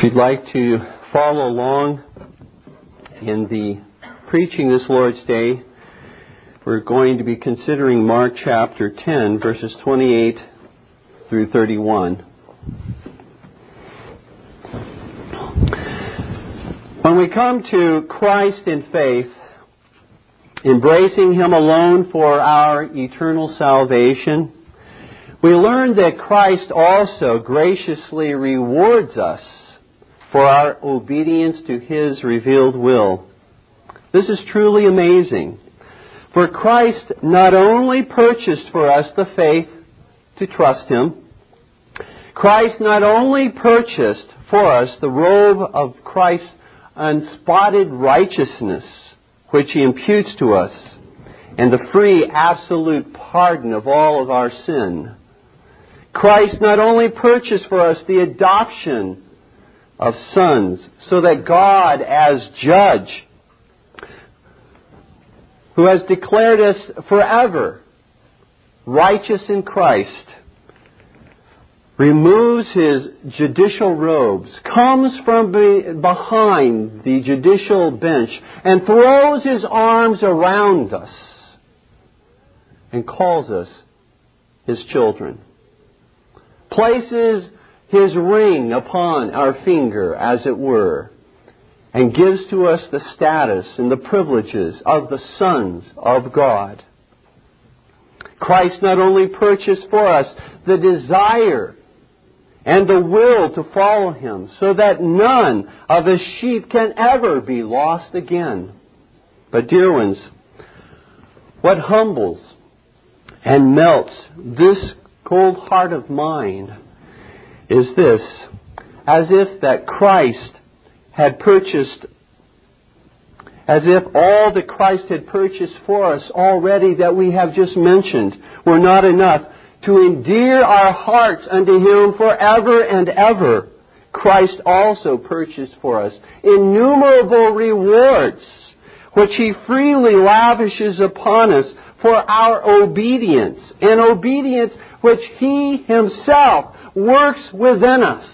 If you'd like to follow along in the preaching this Lord's Day, we're going to be considering Mark chapter 10, verses 28 through 31. When we come to Christ in faith, embracing Him alone for our eternal salvation, we learn that Christ also graciously rewards us for our obedience to His revealed will. This is truly amazing. For Christ not only purchased for us the faith to trust Him, Christ not only purchased for us the robe of Christ's unspotted righteousness, which He imputes to us, and the free absolute pardon of all of our sin. Christ not only purchased for us the adoption of sons, so that God, as judge, who has declared us forever righteous in Christ, removes His judicial robes, comes from behind the judicial bench, and throws His arms around us and calls us His children. Places His ring upon our finger, as it were, and gives to us the status and the privileges of the sons of God. Christ not only purchased for us the desire and the will to follow Him, so that none of His sheep can ever be lost again. But dear ones, what humbles and melts this cold heart of mine is this: as if that Christ had purchased, as if all that Christ had purchased for us already that we have just mentioned were not enough to endear our hearts unto Him forever and ever, Christ also purchased for us innumerable rewards, which He freely lavishes upon us for our obedience, an obedience which He Himself works within us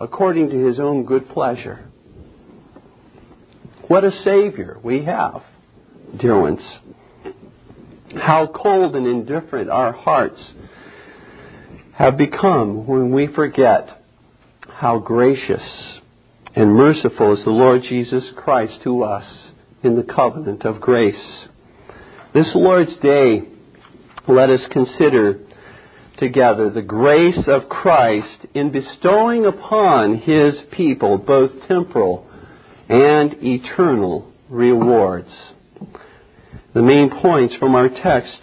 according to His own good pleasure. What a Savior we have, dear ones. How cold and indifferent our hearts have become when we forget how gracious and merciful is the Lord Jesus Christ to us in the covenant of grace. This Lord's Day, let us consider together the grace of Christ in bestowing upon His people both temporal and eternal rewards. The main points from our text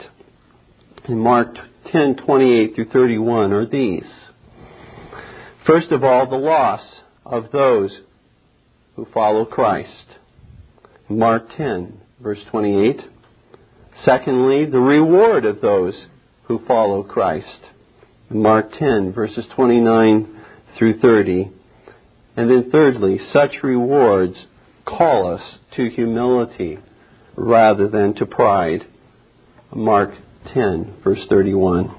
in Mark 10:28 through 31 are these. First of all, the loss of those who follow Christ. Mark 10, verse 28. Secondly, the reward of those who follow Christ. Mark 10, verses 29 through 30. And then thirdly, such rewards call us to humility rather than to pride. Mark 10, verse 31.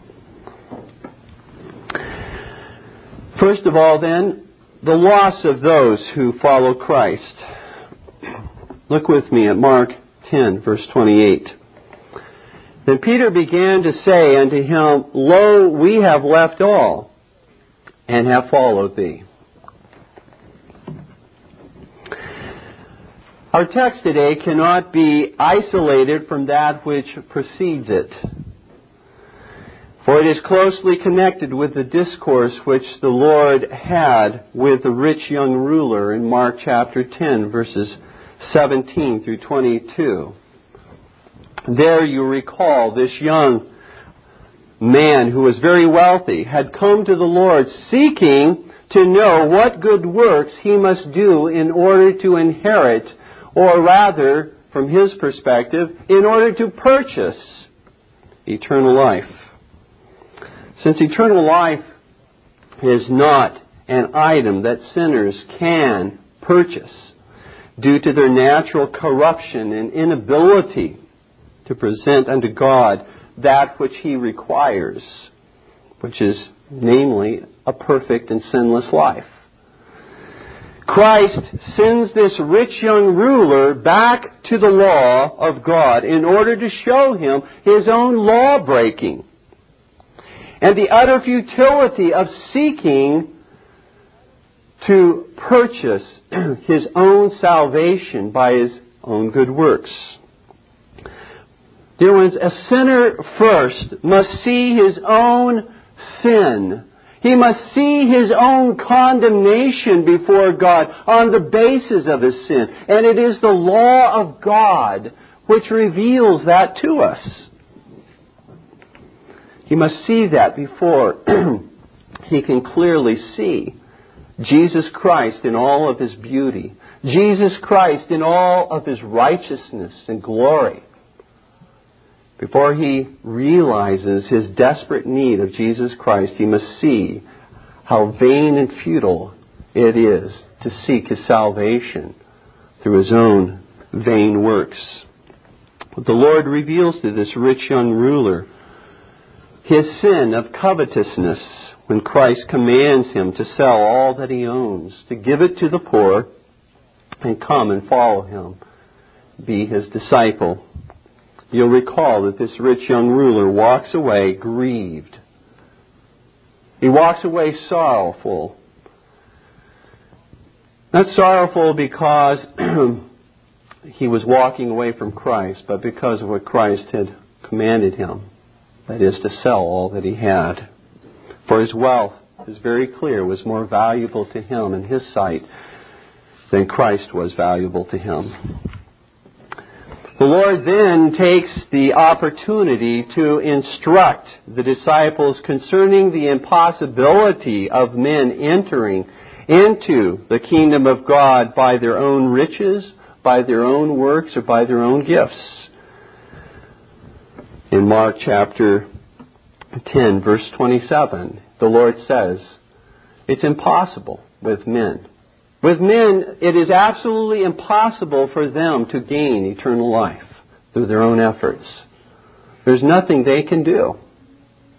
First of all, then, the loss of those who follow Christ. Look with me at Mark 10, verse 28. Then Peter began to say unto Him, Lo, we have left all, and have followed Thee. Our text today cannot be isolated from that which precedes it, for it is closely connected with the discourse which the Lord had with the rich young ruler in Mark chapter 10, verses 17 through 22. There you recall this young man who was very wealthy had come to the Lord seeking to know what good works he must do in order to inherit, or rather, from his perspective, in order to purchase eternal life. Since eternal life is not an item that sinners can purchase due to their natural corruption and inability to present unto God that which He requires, which is namely a perfect and sinless life. Christ sends this rich young ruler back to the law of God in order to show him his own law breaking and the utter futility of seeking to purchase his own salvation by his own good works. Dear ones, a sinner first must see his own sin. He must see his own condemnation before God on the basis of his sin. And it is the law of God which reveals that to us. He must see that before he can clearly see Jesus Christ in all of his beauty. Jesus Christ in all of his righteousness and glory. Before he realizes his desperate need of Jesus Christ, he must see how vain and futile it is to seek his salvation through his own vain works. But the Lord reveals to this rich young ruler his sin of covetousness when Christ commands him to sell all that he owns, to give it to the poor, and come and follow him, be his disciple. You'll recall that this rich young ruler walks away grieved. He walks away sorrowful. Not sorrowful because he was walking away from Christ, but because of what Christ had commanded him. That is, to sell all that he had. For his wealth, is very clear, was more valuable to him in his sight than Christ was valuable to him. The Lord then takes the opportunity to instruct the disciples concerning the impossibility of men entering into the kingdom of God by their own riches, by their own works, or by their own gifts. In Mark chapter 10, verse 27, the Lord says, it's impossible with men. With men, it is absolutely impossible for them to gain eternal life through their own efforts. There's nothing they can do.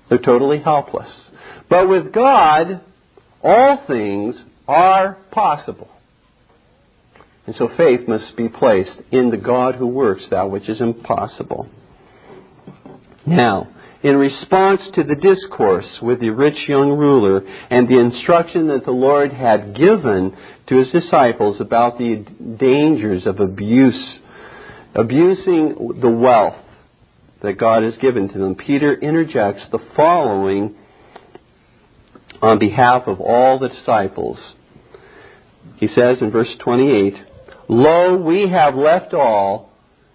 They're totally helpless. But with God, all things are possible. And so faith must be placed in the God who works that which is impossible. Now, in response to the discourse with the rich young ruler and the instruction that the Lord had given to his disciples about the dangers of abusing the wealth that God has given to them, Peter interjects the following on behalf of all the disciples. He says in verse 28, "Lo, we have left all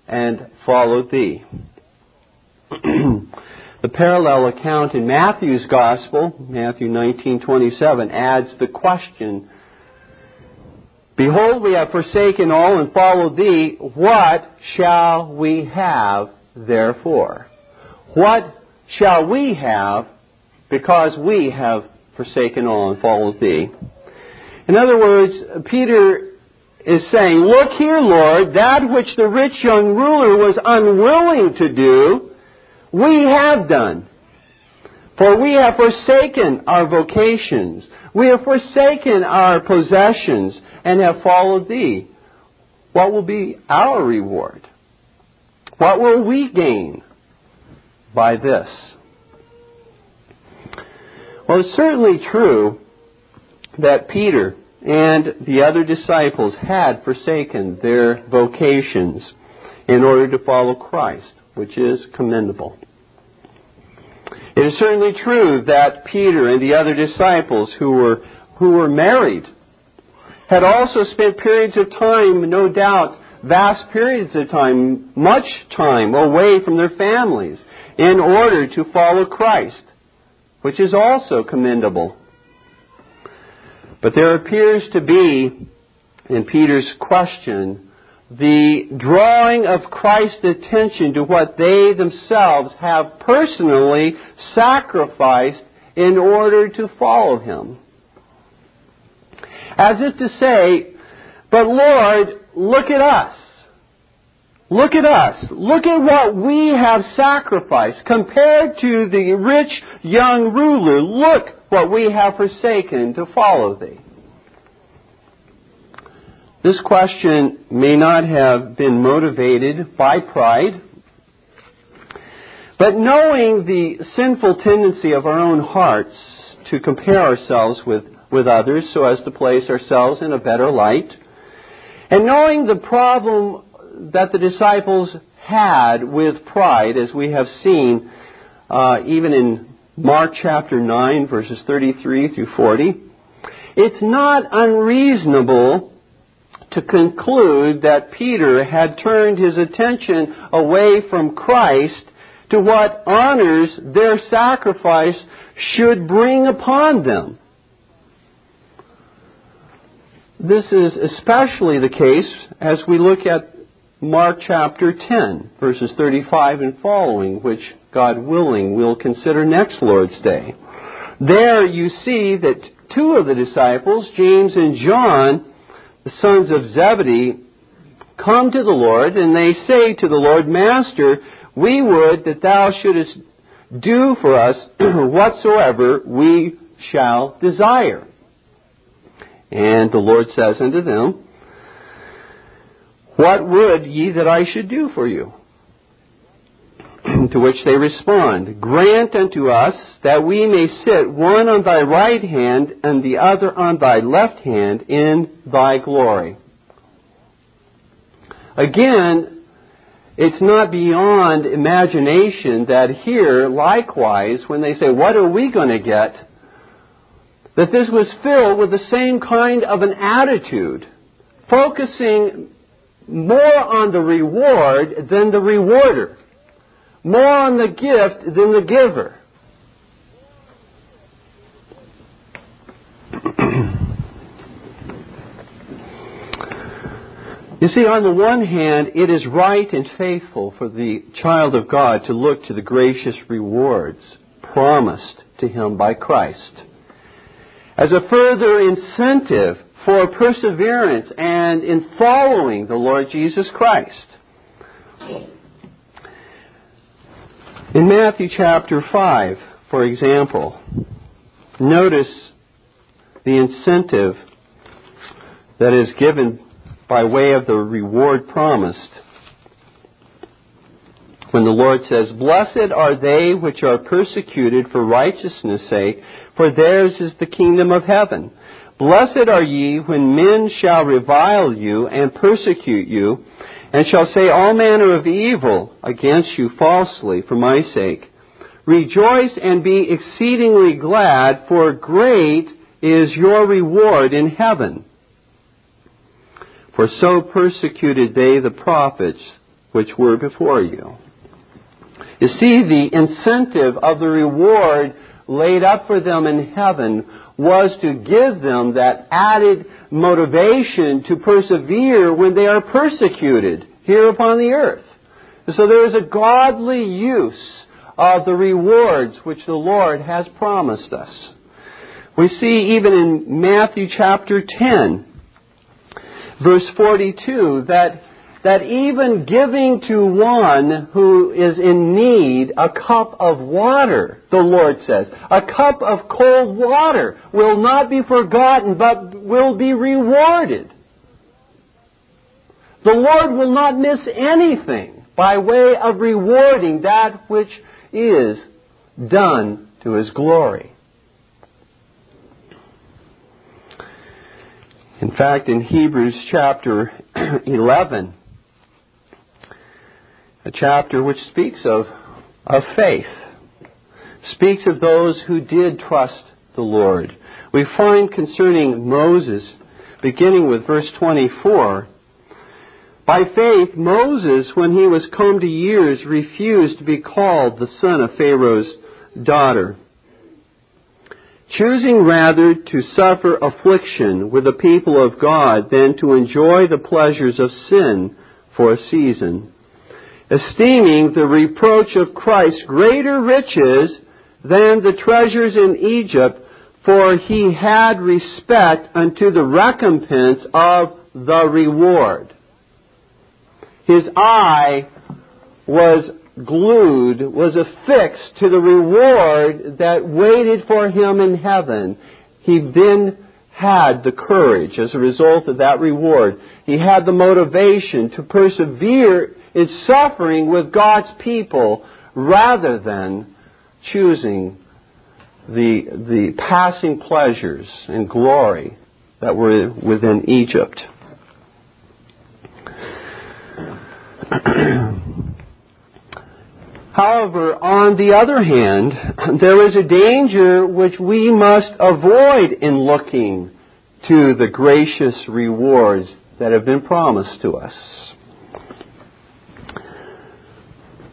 and followed thee." The parallel account in Matthew's Gospel, Matthew 19:27, adds the question, "Behold, we have forsaken all and followed thee. What shall we have, therefore?" What shall we have because we have forsaken all and followed thee? In other words, Peter is saying, "Look here, Lord, that which the rich young ruler was unwilling to do, we have done. For we have forsaken our vocations. We have forsaken our possessions and have followed thee. What will be our reward? What will we gain by this?" Well, it's certainly true that Peter and the other disciples had forsaken their vocations in order to follow Christ, which is commendable. It is certainly true that Peter and the other disciples who were married had also spent periods of time, no doubt, vast periods of time, much time away from their families in order to follow Christ, which is also commendable. But there appears to be, in Peter's question, the drawing of Christ's attention to what they themselves have personally sacrificed in order to follow him. As if to say, "But Lord, look at us. Look at us. Look at what we have sacrificed. Compared to the rich young ruler, look what we have forsaken to follow thee." This question may not have been motivated by pride, but knowing the sinful tendency of our own hearts to compare ourselves with others so as to place ourselves in a better light, and knowing the problem that the disciples had with pride, as we have seen even in Mark chapter 9, verses 33 through 40, it's not unreasonable to conclude that Peter had turned his attention away from Christ to what honors their sacrifice should bring upon them. This is especially the case as we look at Mark chapter 10, verses 35 and following, which, God willing, we'll consider next Lord's Day. There you see that two of the disciples, James and John, the sons of Zebedee, come to the Lord, and they say to the Lord, "Master, we would that thou shouldest do for us whatsoever we shall desire." And the Lord says unto them, "What would ye that I should do for you?" To which they respond, "Grant unto us that we may sit one on thy right hand and the other on thy left hand in thy glory." Again, it's not beyond imagination that here, likewise, when they say, "What are we going to get?" that this was filled with the same kind of an attitude, focusing more on the reward than the rewarder, more on the gift than the giver. You see, on the one hand, it is right and faithful for the child of God to look to the gracious rewards promised to him by Christ as a further incentive for perseverance and in following the Lord Jesus Christ. In Matthew chapter 5, for example, notice the incentive that is given by way of the reward promised when the Lord says, "Blessed are they which are persecuted for righteousness' sake, for theirs is the kingdom of heaven. Blessed are ye when men shall revile you and persecute you, and shall say all manner of evil against you falsely for my sake. Rejoice and be exceedingly glad, for great is your reward in heaven. For so persecuted they the prophets which were before you." You see, the incentive of the reward laid up for them in heaven was to give them that added motivation to persevere when they are persecuted here upon the earth. And so there is a godly use of the rewards which the Lord has promised us. We see even in Matthew chapter 10, verse 42, that even giving to one who is in need a cup of water, the Lord says, a cup of cold water will not be forgotten, but will be rewarded. The Lord will not miss anything by way of rewarding that which is done to His glory. In fact, in Hebrews chapter 11, a chapter which speaks of faith, speaks of those who did trust the Lord. We find concerning Moses, beginning with verse 24, "By faith Moses, when he was come to years, refused to be called the son of Pharaoh's daughter, choosing rather to suffer affliction with the people of God than to enjoy the pleasures of sin for a season, esteeming the reproach of Christ greater riches than the treasures in Egypt, for he had respect unto the recompense of the reward." His eye was glued, was affixed to the reward that waited for him in heaven. He then had the courage as a result of that reward. He had the motivation to persevere in suffering with God's people rather than choosing the passing pleasures and glory that were within Egypt. However, on the other hand, there is a danger which we must avoid in looking to the gracious rewards that have been promised to us.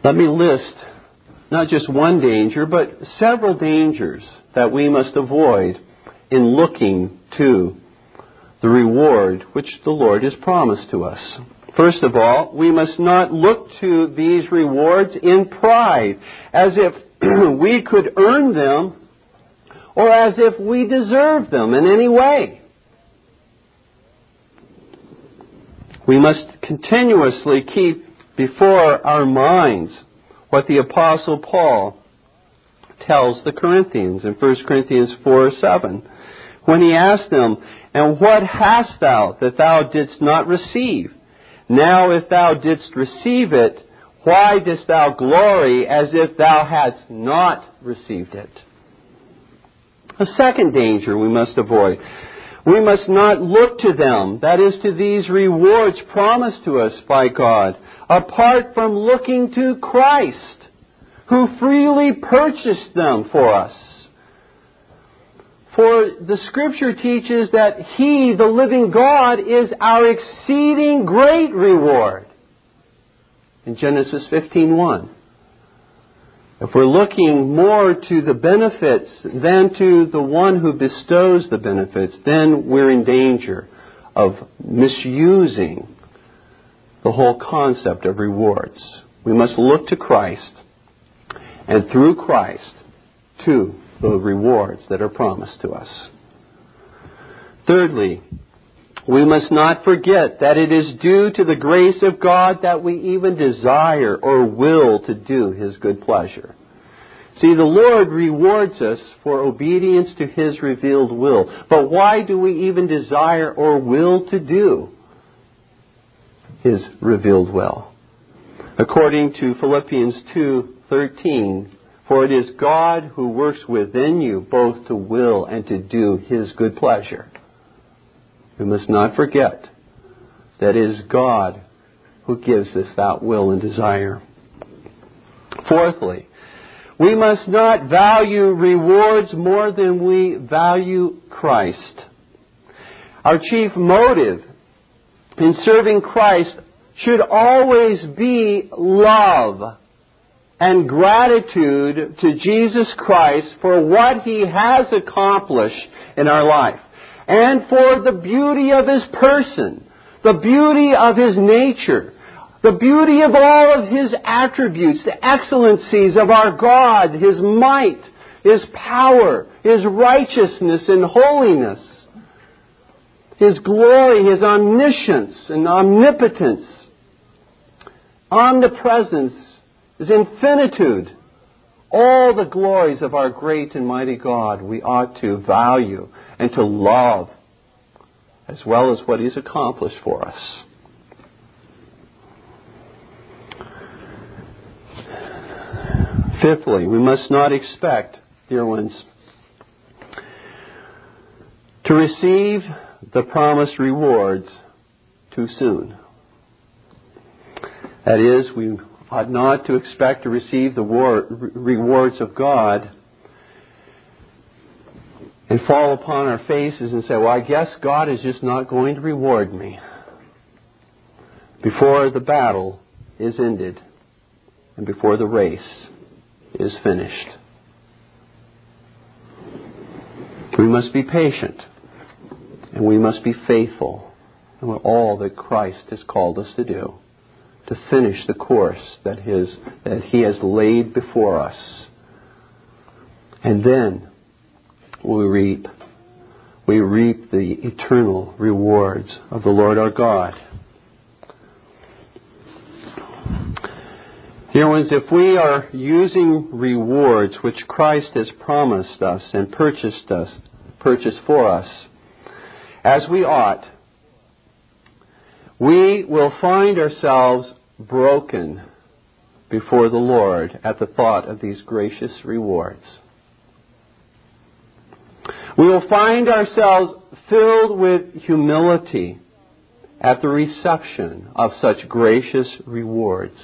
Let me list not just one danger, but several dangers that we must avoid in looking to the reward which the Lord has promised to us. First of all, we must not look to these rewards in pride, as if we could earn them or as if we deserve them in any way. We must continuously keep before our minds what the Apostle Paul tells the Corinthians in 1 Corinthians 4:7, when he asked them, "And what hast thou that thou didst not receive? Now if thou didst receive it, why didst thou glory as if thou hadst not received it?" A second danger we must avoid. We must not look to them, that is, to these rewards promised to us by God, apart from looking to Christ, who freely purchased them for us. For the Scripture teaches that He, the living God, is our exceeding great reward. In Genesis 15:1. If we're looking more to the benefits than to the one who bestows the benefits, then we're in danger of misusing the whole concept of rewards. We must look to Christ, and through Christ, to the rewards that are promised to us. Thirdly, we must not forget that it is due to the grace of God that we even desire or will to do His good pleasure. See, the Lord rewards us for obedience to His revealed will. But why do we even desire or will to do His revealed will? According to Philippians 2:13, "For it is God who works within you both to will and to do His good pleasure." We must not forget that it is God who gives us that will and desire. Fourthly, we must not value rewards more than we value Christ. Our chief motive in serving Christ should always be love and gratitude to Jesus Christ for what He has accomplished in our life, and for the beauty of His person, the beauty of His nature, the beauty of all of His attributes, the excellencies of our God, His might, His power, His righteousness and holiness, His glory, His omniscience and omnipotence, omnipresence, His infinitude. All the glories of our great and mighty God we ought to value and to love, as well as what He's accomplished for us. Fifthly, we must not expect, dear ones, to receive the promised rewards too soon. That is, we ought not to expect to receive the rewards of God and fall upon our faces and say, "Well, I guess God is just not going to reward me," before the battle is ended and before the race is finished. We must be patient, and we must be faithful in all that Christ has called us to do, to finish the course that He has laid before us. And then we reap the eternal rewards of the Lord our God. Dear ones, if we are using rewards which Christ has promised us and purchased for us as we ought, we will find ourselves broken before the Lord at the thought of these gracious rewards. We will find ourselves filled with humility at the reception of such gracious rewards.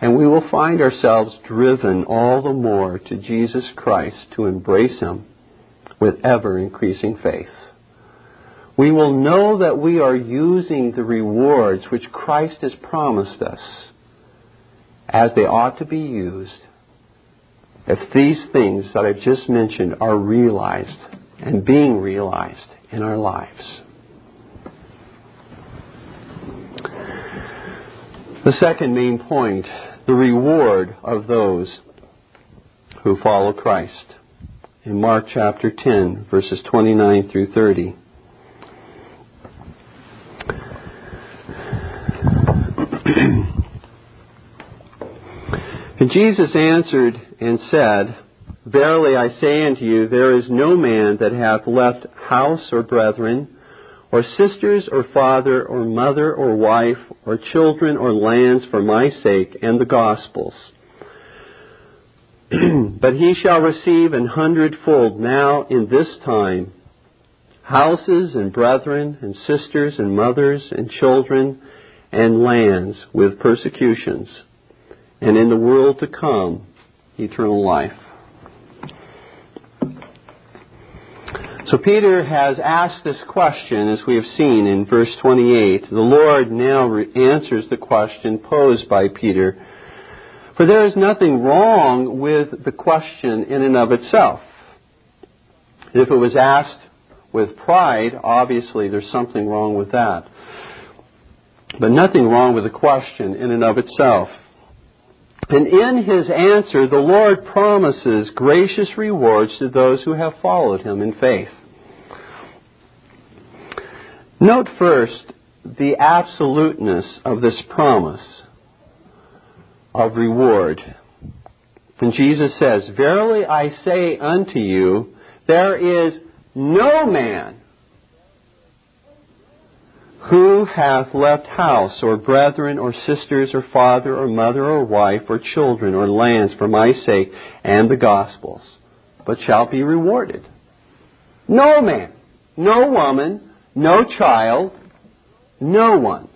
And we will find ourselves driven all the more to Jesus Christ, to embrace Him with ever-increasing faith. We will know that we are using the rewards which Christ has promised us as they ought to be used, if these things that I've just mentioned are realized and being realized in our lives. The second main point, the reward of those who follow Christ. In Mark chapter 10, verses 29 through 30. And Jesus answered and said, Verily I say unto you, there is no man that hath left house or brethren, or sisters, or father, or mother, or wife, or children, or lands for my sake and the gospel's. But he shall receive an hundredfold now in this time, houses and brethren, and sisters, and mothers, and children, and lands with persecutions, and in the world to come, eternal life. So Peter has asked this question, as we have seen in verse 28. The Lord now answers the question posed by Peter. For there is nothing wrong with the question in and of itself. If it was asked with pride, obviously there's something wrong with that. But nothing wrong with the question in and of itself. And in his answer, the Lord promises gracious rewards to those who have followed him in faith. Note first the absoluteness of this promise of reward. And Jesus says, Verily I say unto you, there is no man who hath left house, or brethren, or sisters, or father, or mother, or wife, or children, or lands for my sake and the gospel's, but shall be rewarded. No man, no woman, no child, no one.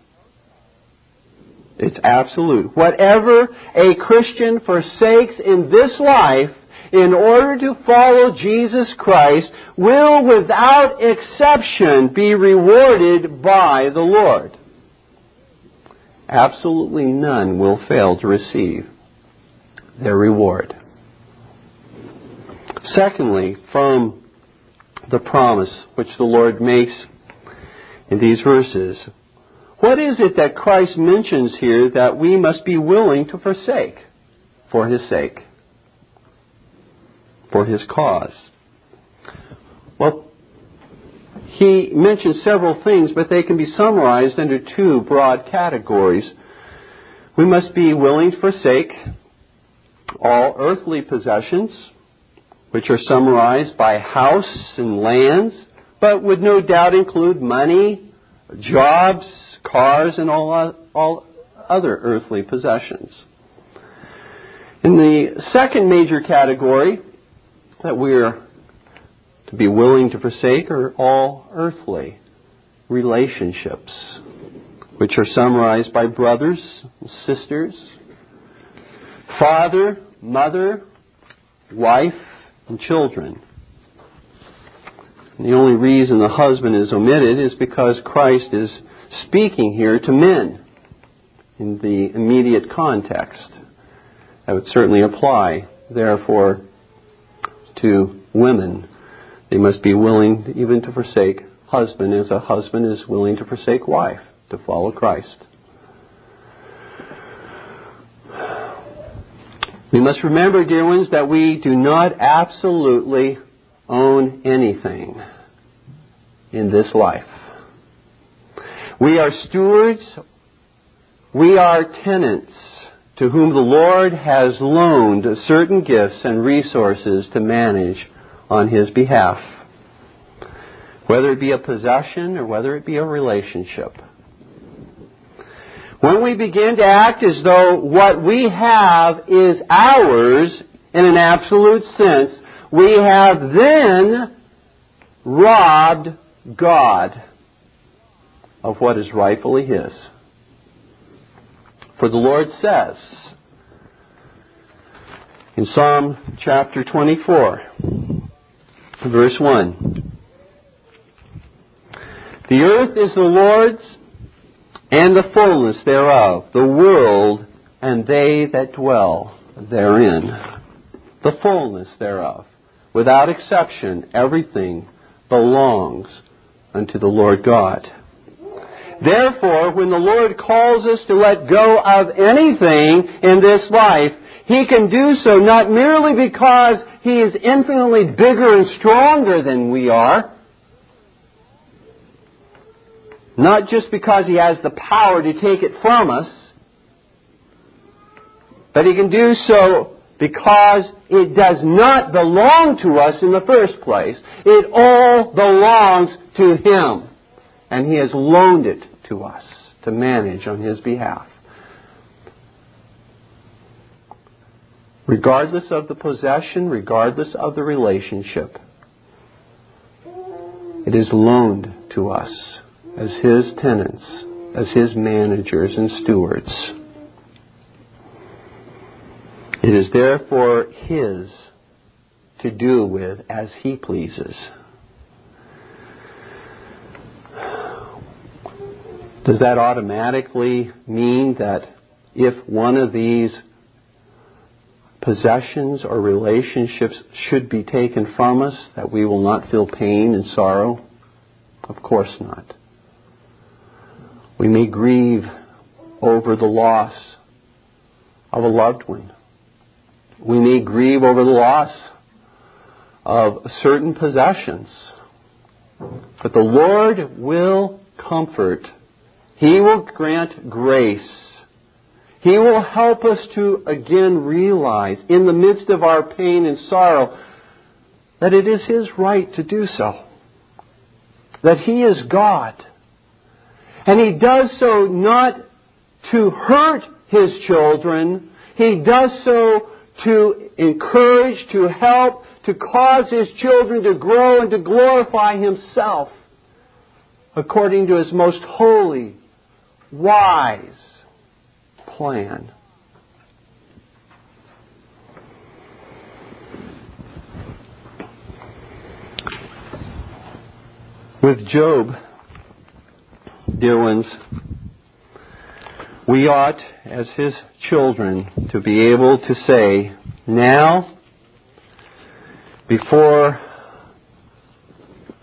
It's absolute. Whatever a Christian forsakes in this life in order to follow Jesus Christ will without exception be rewarded by the Lord. Absolutely none will fail to receive their reward. Secondly, from the promise which the Lord makes in these verses, what is it that Christ mentions here that we must be willing to forsake for His sake? For His cause. Well, He mentions several things, but they can be summarized under two broad categories. We must be willing to forsake all earthly possessions, which are summarized by house and lands, but would no doubt include money, jobs, cars, and all other earthly possessions. In the second major category, that we are to be willing to forsake are all earthly relationships, which are summarized by brothers and sisters, father, mother, wife, and children. And the only reason the husband is omitted is because Christ is speaking here to men in the immediate context. That would certainly apply, therefore, to women. They must be willing even to forsake husband as a husband is willing to forsake wife to follow Christ. We must remember, dear ones, that we do not absolutely own anything in this life. We are stewards. We are tenants, to whom the Lord has loaned certain gifts and resources to manage on His behalf. whether it be a possession or whether it be a relationship. When we begin to act as though what we have is ours in an absolute sense, we have then robbed God of what is rightfully His. For the Lord says in Psalm chapter 24, verse 1, "The earth is the Lord's and the fullness thereof, the world and they that dwell therein." The fullness thereof. Without exception, everything belongs unto the Lord God. Therefore, when the Lord calls us to let go of anything in this life, He can do so not merely because He is infinitely bigger and stronger than we are, not just because He has the power to take it from us, but He can do so because it does not belong to us in the first place. It all belongs to Him. And He has loaned it to us to manage on His behalf. Regardless of the possession, regardless of the relationship, it is loaned to us as His tenants, as His managers and stewards. It is therefore His to do with as He pleases. Does that automatically mean that if one of these possessions or relationships should be taken from us, that we will not feel pain and sorrow? Of course not. We may grieve over the loss of a loved one. We may grieve over the loss of certain possessions. But the Lord will comfort. He will grant grace. He will help us to again realize in the midst of our pain and sorrow that it is His right to do so. That He is God. And He does so not to hurt His children. He does so to encourage, to help, to cause His children to grow and to glorify Himself according to His most holy, wise plan. With Job, dear ones, we ought, as His children, to be able to say, now, before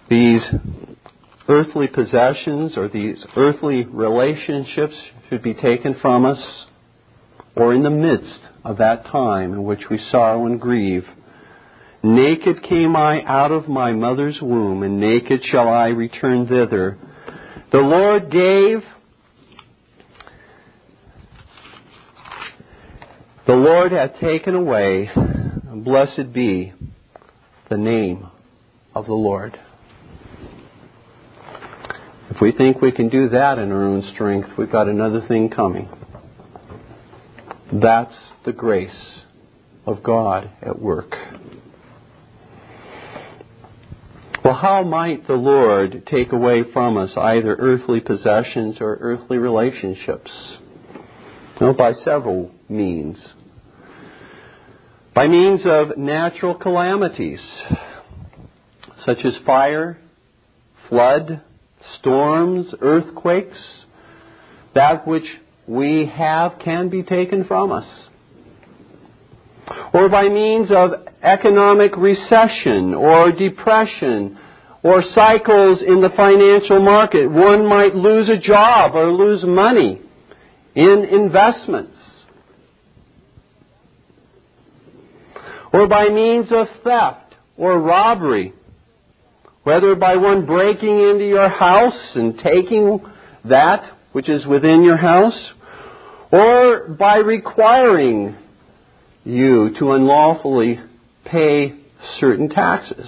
these earthly possessions or these earthly relationships should be taken from us, or in the midst of that time in which we sorrow and grieve, naked came I out of my mother's womb, and naked shall I return thither. The Lord gave, the Lord hath taken away, and blessed be the name of the Lord. If we think we can do that in our own strength, we've got another thing coming. That's the grace of God at work. Well, how might the Lord take away from us either earthly possessions or earthly relationships? Well, by several means. By means of natural calamities, such as fire, flood, storms, earthquakes. That which we have can be taken from us. Or by means of economic recession or depression or cycles in the financial market. One might lose a job or lose money in investments. Or by means of theft or robbery. Whether by one breaking into your house and taking that which is within your house, or by requiring you to unlawfully pay certain taxes.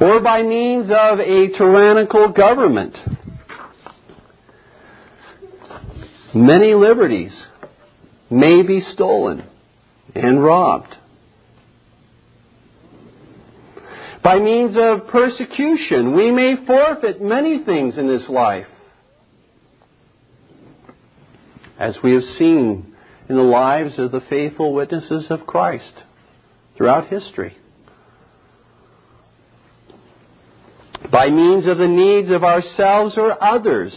or by means of a tyrannical government. Many liberties may be stolen and robbed. By means of persecution, we may forfeit many things in this life, as we have seen in the lives of the faithful witnesses of Christ throughout history. By means of the needs of ourselves or others,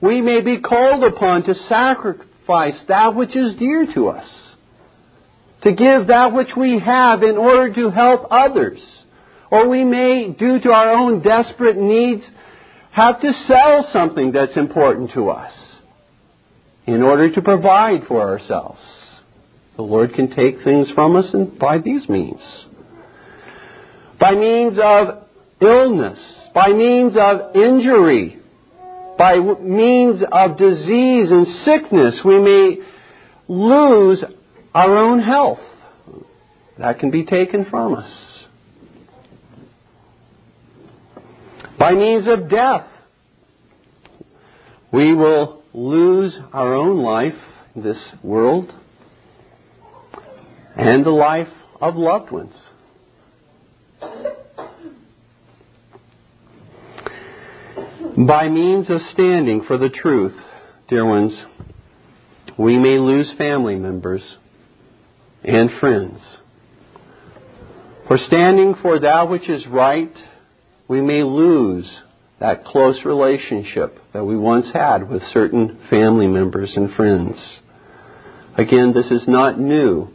we may be called upon to sacrifice that which is dear to us, to give that which we have in order to help others. Or we may, due to our own desperate needs, have to sell something that's important to us in order to provide for ourselves. The Lord can take things from us and by these means. By means of illness, by means of injury, by means of disease and sickness, we may lose our own health. That can be taken from us. By means of death, we will lose our own life, this world, and the life of loved ones. By means of standing for the truth, dear ones, we may lose family members and friends. For standing for that which is right, we may lose that close relationship that we once had with certain family members and friends. Again, this is not new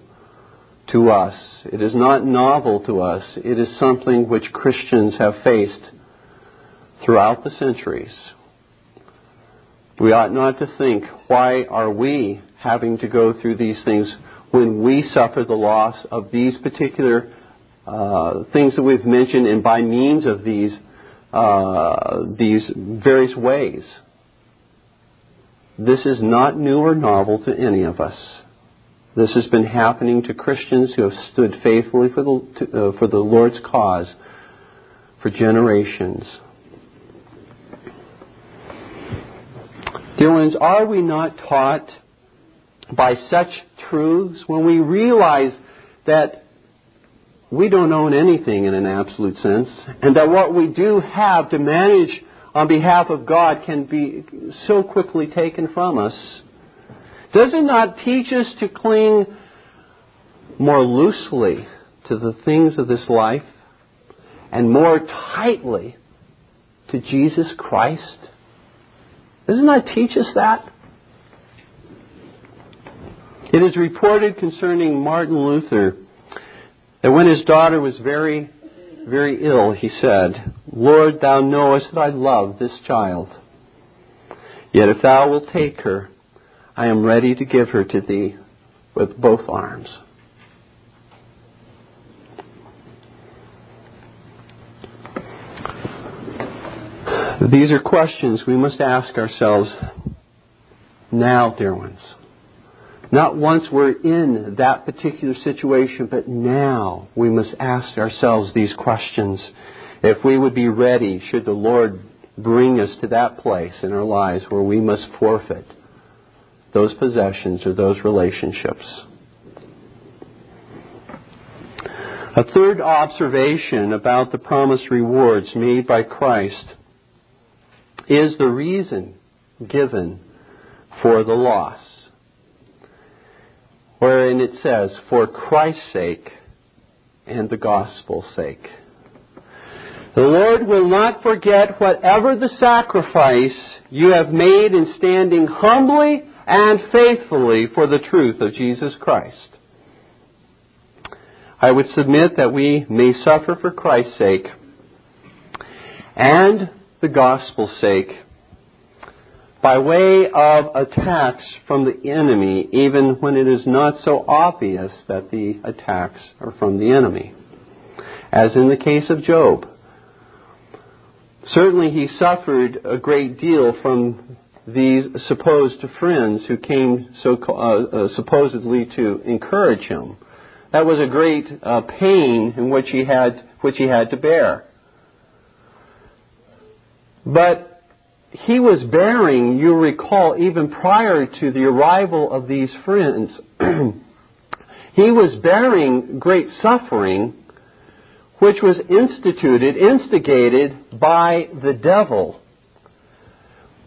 to us. It is not novel to us. It is something which Christians have faced throughout the centuries. We ought not to think, why are we having to go through these things when we suffer the loss of these particular things that we've mentioned, and by means of these various ways. This is not new or novel to any of us. This has been happening to Christians who have stood faithfully for the Lord's cause for generations. Dear ones, are we not taught by such truths when we realize that we don't own anything in an absolute sense, and that what we do have to manage on behalf of God can be so quickly taken from us? Does it not teach us to cling more loosely to the things of this life and more tightly to Jesus Christ? Does it not teach us that? It is reported concerning Martin Luther that when his daughter was very, very ill, he said, "Lord, thou knowest that I love this child. Yet if thou wilt take her, I am ready to give her to thee with both arms." These are questions we must ask ourselves now, dear ones. Not once we're in that particular situation, but now we must ask ourselves these questions if we would be ready, should the Lord bring us to that place in our lives where we must forfeit those possessions or those relationships. A third observation about the promised rewards made by Christ is the reason given for the loss, wherein it says, "For Christ's sake and the gospel's sake." The Lord will not forget whatever the sacrifice you have made in standing humbly and faithfully for the truth of Jesus Christ. I would submit that we may suffer for Christ's sake and the gospel's sake by way of attacks from the enemy, even when it is not so obvious that the attacks are from the enemy. As in the case of Job. Certainly he suffered a great deal from these supposed friends who came supposedly to encourage him. That was a great pain in which he had to bear. But he was bearing, you recall, even prior to the arrival of these friends, he was bearing great suffering, which was instigated by the devil,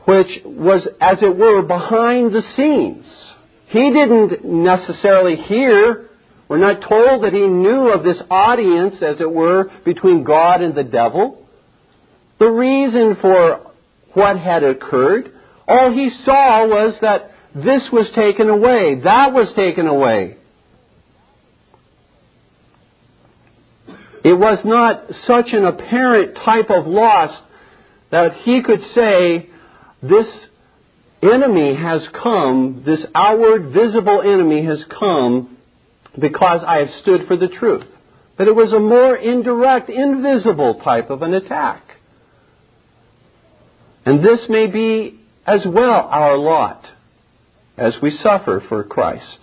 which was, as it were, behind the scenes. He didn't necessarily hear. We're not told that he knew of this audience, as it were, between God and the devil. The reason for what had occurred, all he saw was that this was taken away, that was taken away. It was not such an apparent type of loss that he could say, this enemy has come, this outward visible enemy has come because I have stood for the truth. But it was a more indirect, invisible type of an attack. And this may be as well our lot as we suffer for Christ.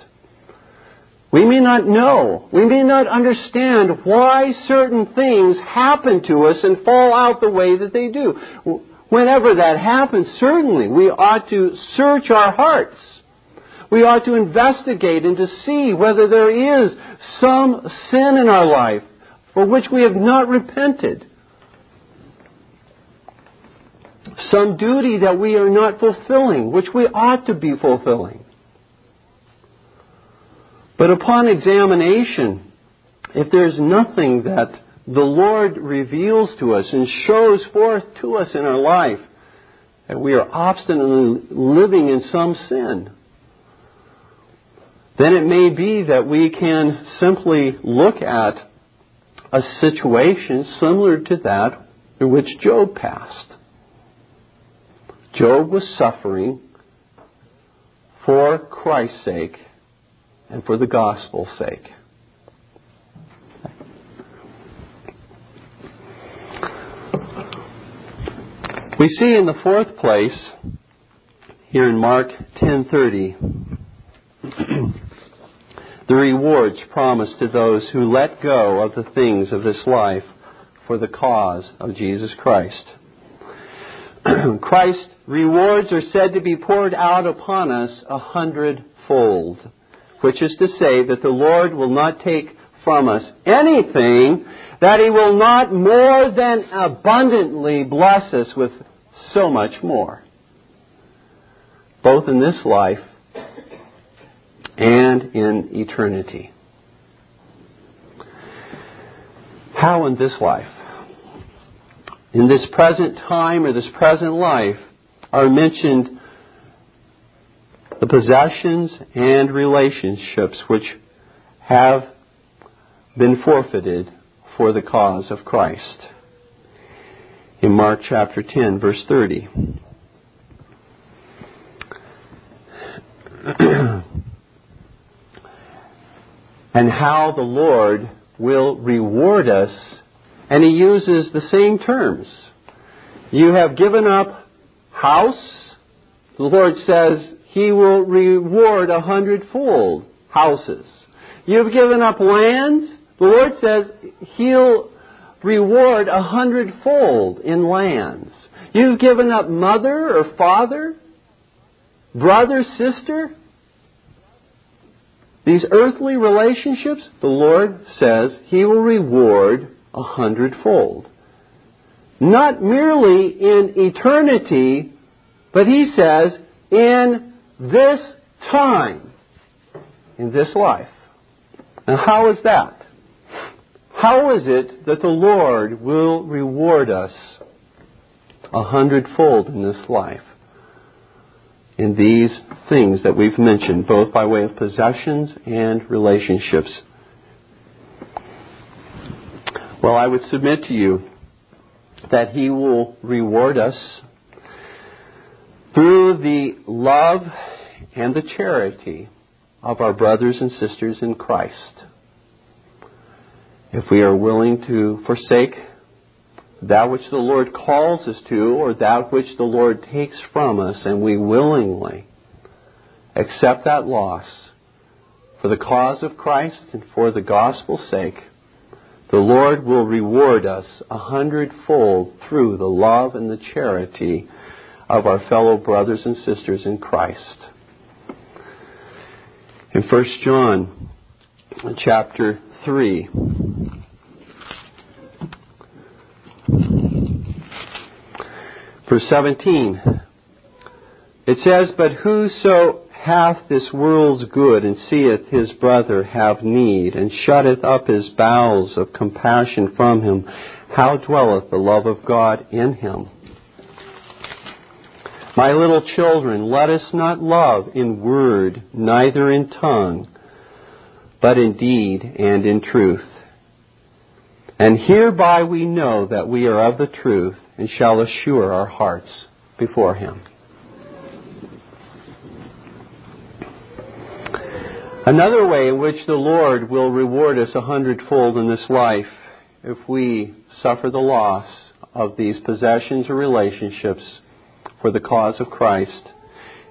We may not know, we may not understand why certain things happen to us and fall out the way that they do. Whenever that happens, certainly we ought to search our hearts. We ought to investigate and to see whether there is some sin in our life for which we have not repented. Some duty that we are not fulfilling, which we ought to be fulfilling. But upon examination, if there's nothing that the Lord reveals to us and shows forth to us in our life that we are obstinately living in some sin, then it may be that we can simply look at a situation similar to that through which Job passed. Job was suffering for Christ's sake and for the gospel's sake. We see in the fourth place, here in Mark 10:30, the rewards promised to those who let go of the things of this life for the cause of Jesus Christ. Christ's rewards are said to be poured out upon us 100-fold, which is to say that the Lord will not take from us anything, that He will not more than abundantly bless us with so much more, both in this life and in eternity. How in this life? In this present time or this present life are mentioned the possessions and relationships which have been forfeited for the cause of Christ. In Mark chapter 10, verse 30. And how the Lord will reward us. And He uses the same terms. You have given up house. The Lord says He will reward 100-fold houses. You have given up lands. The Lord says He'll reward 100-fold in lands. You've given up mother or father, brother, sister. These earthly relationships, the Lord says He will reward 100-fold. Not merely in eternity, but He says in this time, in this life. Now how is that? How is it that the Lord will reward us 100-fold in this life? In these things that we've mentioned, both by way of possessions and relationships. Well, I would submit to you that He will reward us through the love and the charity of our brothers and sisters in Christ. If we are willing to forsake that which the Lord calls us to or that which the Lord takes from us, and we willingly accept that loss for the cause of Christ and for the gospel's sake, The Lord will reward us 100-fold through the love and the charity of our fellow brothers and sisters in Christ. In 1 John chapter 3, verse 17, it says, "But whoso hath this world's good, and seeth his brother have need, and shutteth up his bowels of compassion from him, how dwelleth the love of God in him? My little children, let us not love in word, neither in tongue, but in deed and in truth. And hereby we know that we are of the truth, and shall assure our hearts before him." Another way in which the Lord will reward us 100-fold in this life if we suffer the loss of these possessions or relationships for the cause of Christ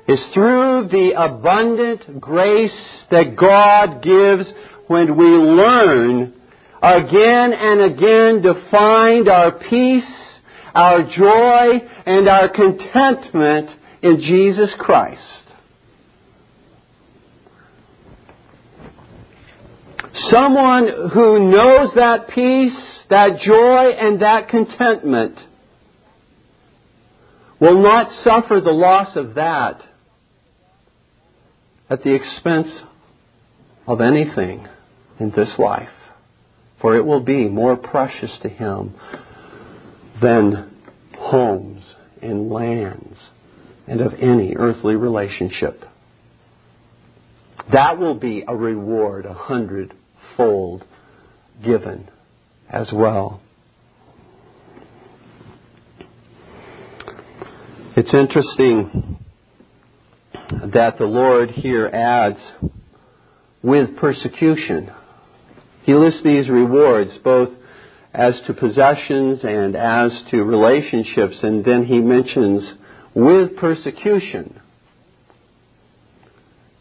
is through the abundant grace that God gives when we learn again and again to find our peace, our joy, and our contentment in Jesus Christ. Someone who knows that peace, that joy, and that contentment will not suffer the loss of that at the expense of anything in this life, for it will be more precious to him than homes and lands and of any earthly relationship. That will be a reward 100-fold given as well. It's interesting that the Lord here adds, with persecution. He lists these rewards both as to possessions and as to relationships, and then he mentions, with persecution.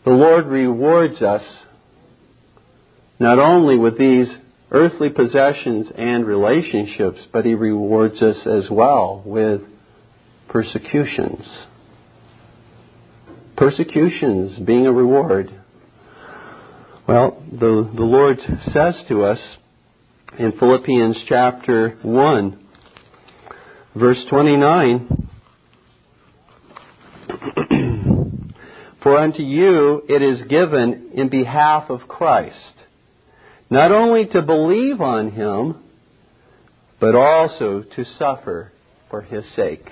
The Lord rewards us not only with these earthly possessions and relationships, but He rewards us as well with persecutions. Persecutions being a reward. Well, the Lord says to us in Philippians chapter 1, verse 29, "For unto you it is given in behalf of Christ, not only to believe on Him, but also to suffer for His sake."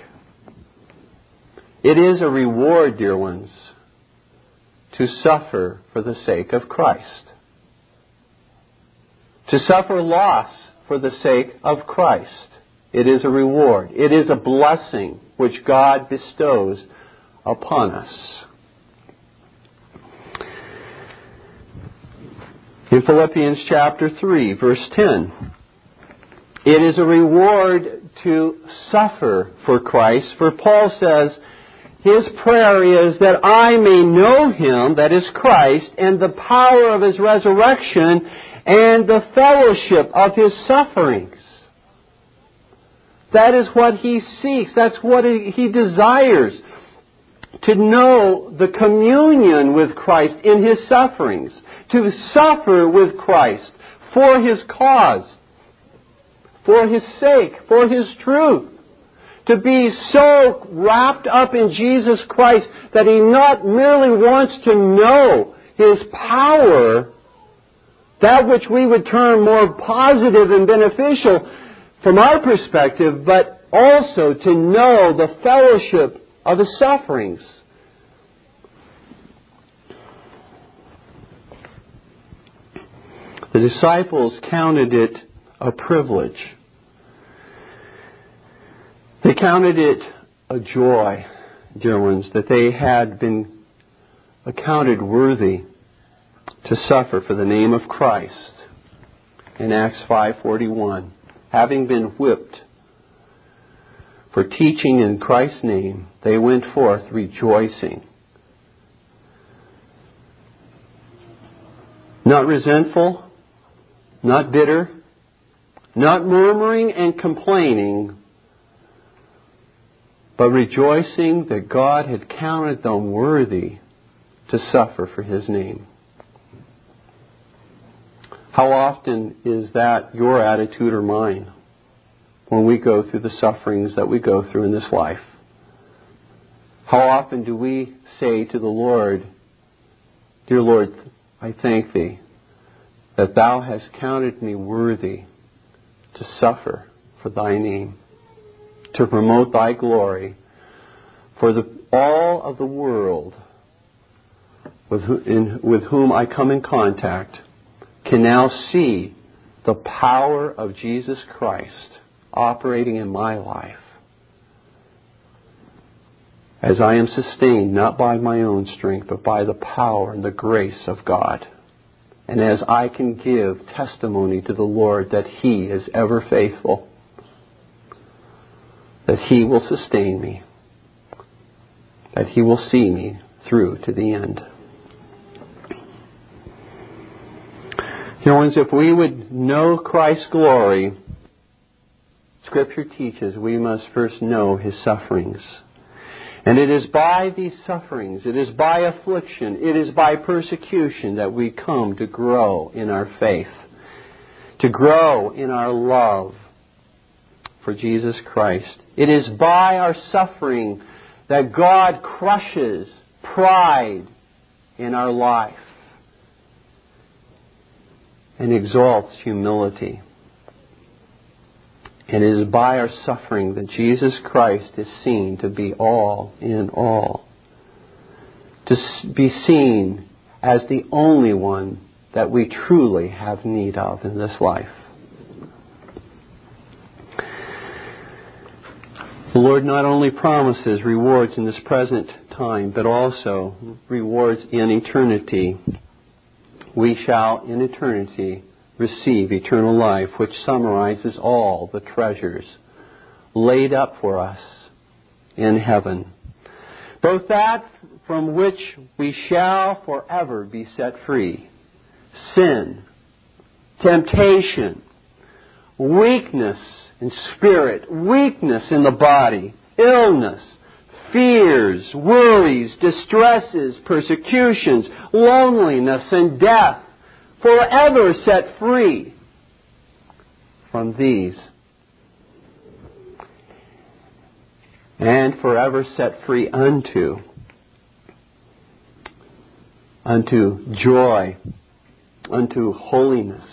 It is a reward, dear ones, to suffer for the sake of Christ. To suffer loss for the sake of Christ. It is a reward. It is a blessing which God bestows upon us. In Philippians chapter 3, verse 10, it is a reward to suffer for Christ. For Paul says, his prayer is that I may know Him, that is Christ, and the power of His resurrection, and the fellowship of His sufferings. That is what he seeks. That's what he desires. To know the communion with Christ in His sufferings. To suffer with Christ for His cause, for His sake, for His truth. To be so wrapped up in Jesus Christ that He not merely wants to know His power, that which we would term more positive and beneficial from our perspective, but also to know the fellowship of His sufferings. The disciples counted it a privilege. They counted it a joy, dear ones, that they had been accounted worthy to suffer for the name of Christ. In Acts 5:41, having been whipped for teaching in Christ's name, they went forth rejoicing. Not resentful, not bitter, Not murmuring and complaining, but rejoicing that God had counted them worthy to suffer for His name. How often is that your attitude or mine when we go through the sufferings that we go through in this life? How often do we say to the Lord, "Dear Lord, I thank Thee that Thou hast counted me worthy to suffer for Thy name, to promote Thy glory, for all of the world with whom I come in contact can now see the power of Jesus Christ operating in my life as I am sustained not by my own strength but by the power and the grace of God, and as I can give testimony to the Lord that He is ever faithful, that He will sustain me, that He will see me through to the end." You know, if we would know Christ's glory, Scripture teaches we must first know His sufferings. And it is by these sufferings, it is by affliction, it is by persecution that we come to grow in our faith, to grow in our love for Jesus Christ. It is by our suffering that God crushes pride in our life and exalts humility. And it is by our suffering that Jesus Christ is seen to be all in all, to be seen as the only one that we truly have need of in this life. The Lord not only promises rewards in this present time, but also rewards in eternity. We shall in eternity receive eternal life, which summarizes all the treasures laid up for us in heaven. Both that from which we shall forever be set free, sin, temptation, weakness in spirit, weakness in the body, illness, fears, worries, distresses, persecutions, loneliness, and death, forever set free from these, and forever set free unto joy, unto holiness,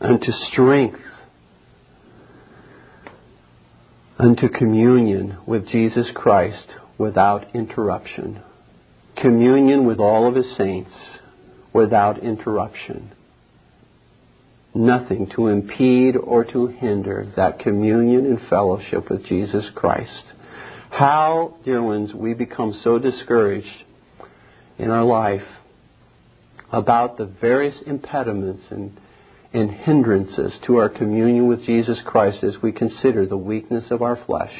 unto strength, unto communion with Jesus Christ without interruption. Communion with all of His saints without interruption. Nothing to impede or to hinder that communion and fellowship with Jesus Christ. How, dear ones, we become so discouraged in our life about the various impediments and hindrances to our communion with Jesus Christ as we consider the weakness of our flesh.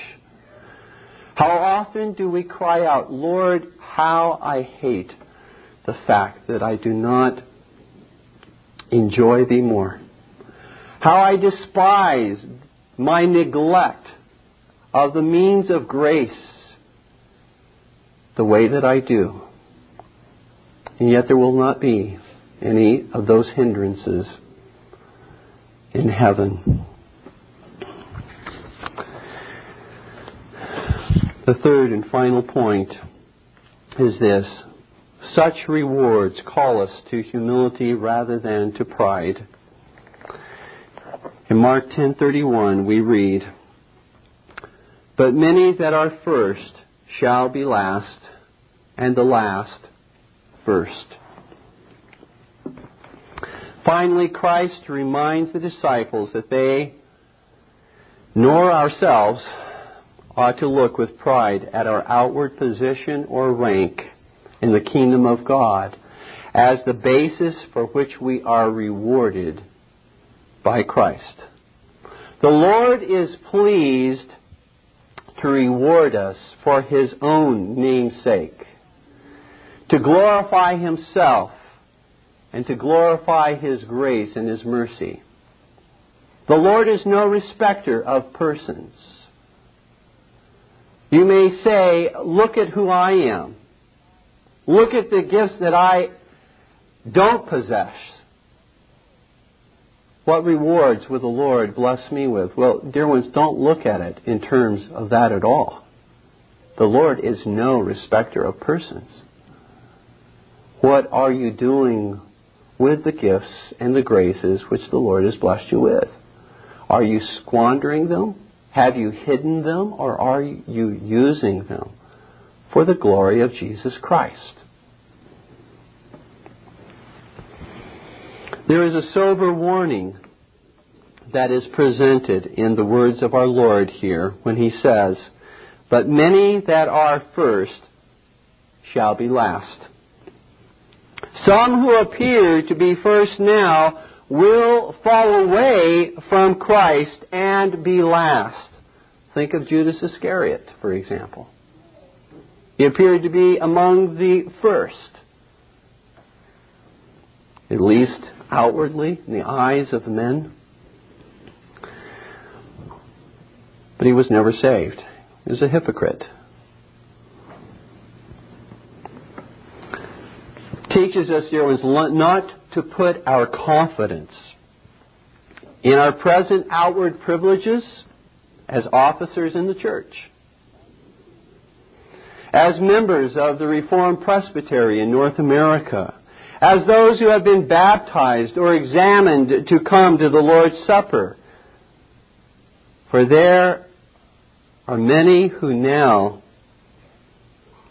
How often do we cry out, "Lord, how I hate the fact that I do not enjoy Thee more. How I despise my neglect of the means of grace the way that I do." And yet there will not be any of those hindrances in heaven. The third and final point is this: such rewards call us to humility rather than to pride. In Mark 10:31 we read, "But many that are first shall be last, and the last first." Finally, Christ reminds the disciples that they, nor ourselves, ought to look with pride at our outward position or rank in the kingdom of God as the basis for which we are rewarded by Christ. The Lord is pleased to reward us for His own name's sake, to glorify Himself, and to glorify His grace and His mercy. The Lord is no respecter of persons. You may say, look at who I am. Look at the gifts that I don't possess. What rewards will the Lord bless me with? Well, dear ones, don't look at it in terms of that at all. The Lord is no respecter of persons. What are you doing with the gifts and the graces which the Lord has blessed you with? Are you squandering them? Have you hidden them? Or are you using them for the glory of Jesus Christ? There is a sober warning that is presented in the words of our Lord here when he says, "But many that are first shall be last. Some who appear to be first now will fall away from Christ and be last." Think of Judas Iscariot, for example. He appeared to be among the first, at least outwardly, in the eyes of men. But he was never saved. He was a hypocrite. Teaches us, dear ones, not to put our confidence in our present outward privileges as officers in the church, as members of the Reformed Presbytery in North America, as those who have been baptized or examined to come to the Lord's Supper. For there are many who now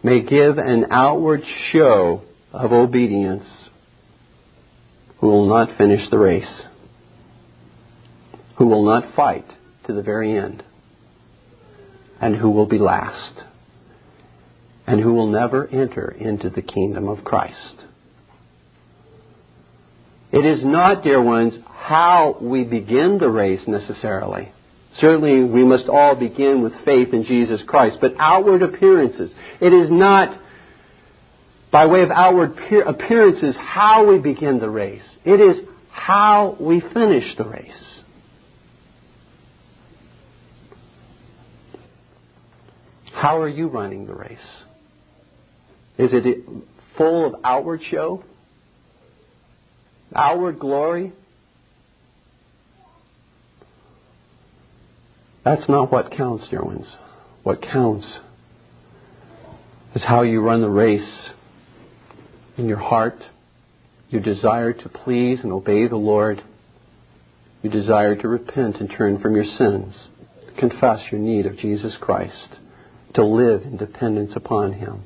may give an outward show of obedience who will not finish the race, who will not fight to the very end, and who will be last, and who will never enter into the kingdom of Christ. It is not, dear ones, how we begin the race necessarily. Certainly we must all begin with faith in Jesus Christ, but outward appearances. It is not by way of outward appearances how we begin the race. It is how we finish the race. How are you running the race? Is it full of outward show? Outward glory? That's not what counts, dear ones. What counts is how you run the race in your heart, your desire to please and obey the Lord, your desire to repent and turn from your sins, confess your need of Jesus Christ, to live in dependence upon Him.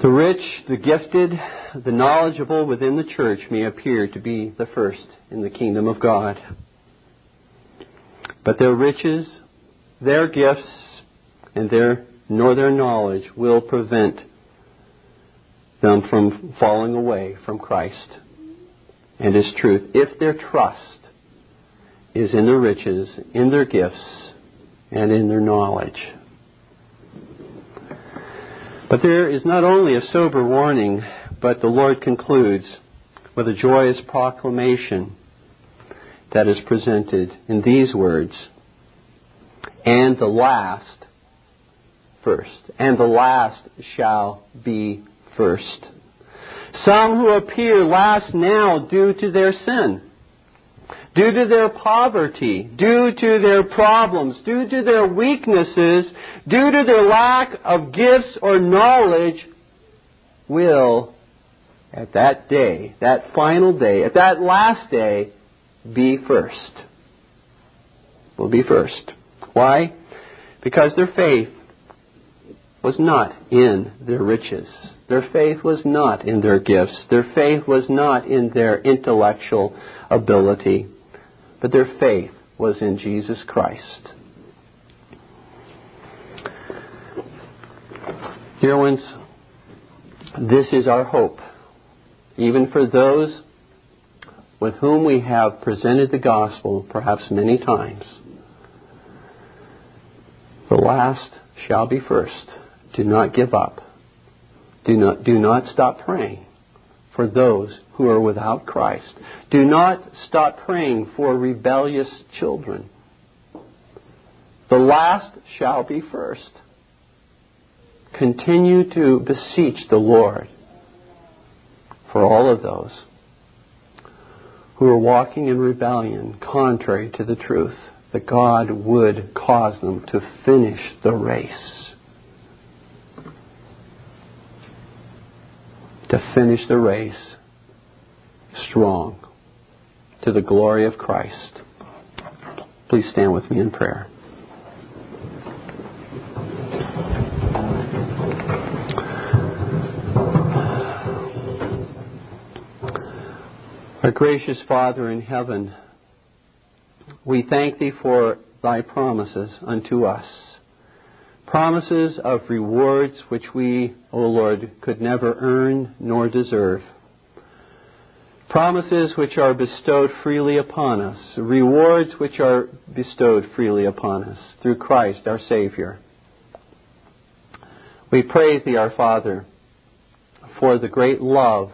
The rich, the gifted, the knowledgeable within the church may appear to be the first in the kingdom of God. But their riches, their gifts, and their knowledge will prevent them from falling away from Christ and His truth if their trust is in their riches, in their gifts, and in their knowledge. But there is not only a sober warning, but the Lord concludes with a joyous proclamation that is presented in these words, "And the last first, and the last shall be first." Some who appear last now due to their sin, due to their poverty, due to their problems, due to their weaknesses, due to their lack of gifts or knowledge, will at that day, that final day, at that last day, be first. Will be first. Why? Because their faith was not in their riches. Their faith was not in their gifts. Their faith was not in their intellectual ability. But their faith was in Jesus Christ. Dear ones, this is our hope, even for those with whom we have presented the gospel perhaps many times. The last shall be first. Do not give up. Do not stop praying for those who are without Christ. Do not stop praying for rebellious children. The last shall be first. Continue to beseech the Lord for all of those who are walking in rebellion contrary to the truth, that God would cause them to finish the race. To finish the race strong to the glory of Christ. Please stand with me in prayer. Our gracious Father in heaven, we thank Thee for Thy promises unto us. Promises of rewards which we, O Lord, could never earn nor deserve. Promises which are bestowed freely upon us. Rewards which are bestowed freely upon us through Christ our Savior. We praise Thee, our Father, for the great love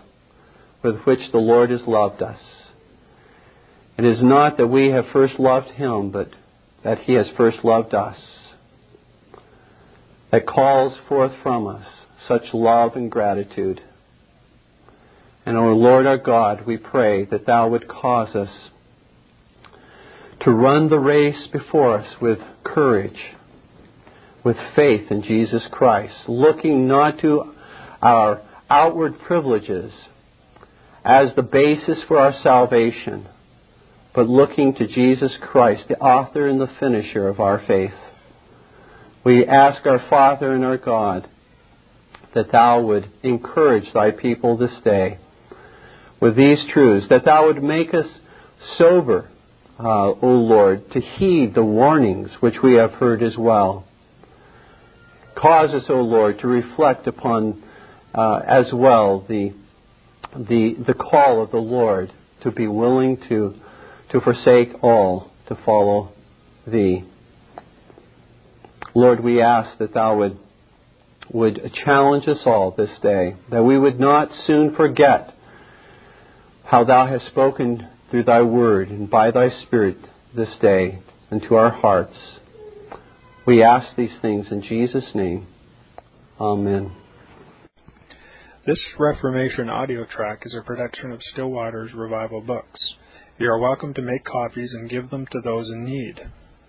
with which the Lord has loved us. It is not that we have first loved Him, but that He has first loved us. That calls forth from us such love and gratitude. And, O Lord our God, we pray that Thou would cause us to run the race before us with courage, with faith in Jesus Christ, looking not to our outward privileges as the basis for our salvation, but looking to Jesus Christ, the author and the finisher of our faith. We ask our Father and our God that Thou would encourage Thy people this day with these truths, that Thou would make us sober, O Lord, to heed the warnings which we have heard as well. Cause us, O Lord, to reflect upon as well the call of the Lord to be willing to forsake all to follow Thee. Lord, we ask that Thou would challenge us all this day, that we would not soon forget how Thou hast spoken through Thy Word and by Thy Spirit this day into our hearts. We ask these things in Jesus' name. Amen. This Reformation audio track is a production of Stillwater's Revival Books. You are welcome to make copies and give them to those in need.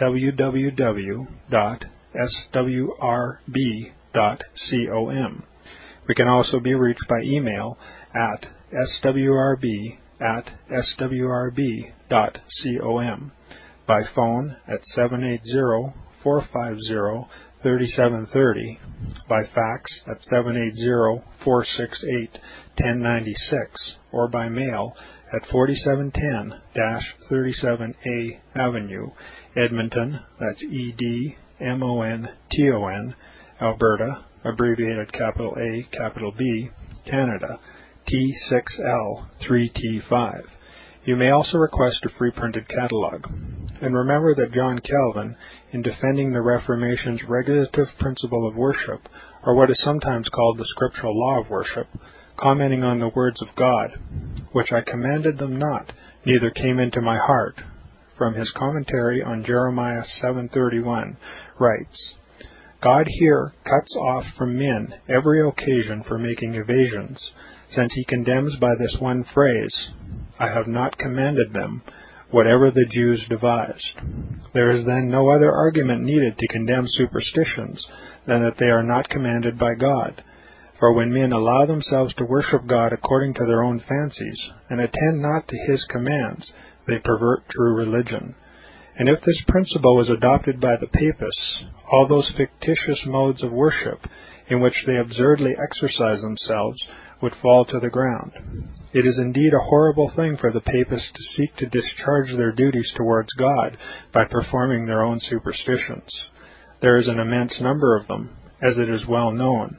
www.swrb.com. We can also be reached by email at swrb@swrb.com, by phone at 780-450-3730, by fax at 780-468-1096, or by mail at 4710-37A Avenue, Edmonton, that's EDMONTON, Alberta, abbreviated capital A, capital B, Canada, T6L 3T5. You may also request a free printed catalog. And remember that John Calvin, in defending the Reformation's regulative principle of worship, or what is sometimes called the scriptural law of worship, commenting on the words of God, which I commanded them not, neither came into my heart, from his commentary on Jeremiah 7:31, writes, God here cuts off from men every occasion for making evasions, since he condemns by this one phrase, I have not commanded them, whatever the Jews devised. There is then no other argument needed to condemn superstitions than that they are not commanded by God. For when men allow themselves to worship God according to their own fancies, and attend not to his commands, they pervert true religion. And if this principle was adopted by the Papists, all those fictitious modes of worship, in which they absurdly exercise themselves would fall to the ground. It is indeed a horrible thing for the Papists to seek to discharge their duties towards God by performing their own superstitions. There is an immense number of them, as it is well known,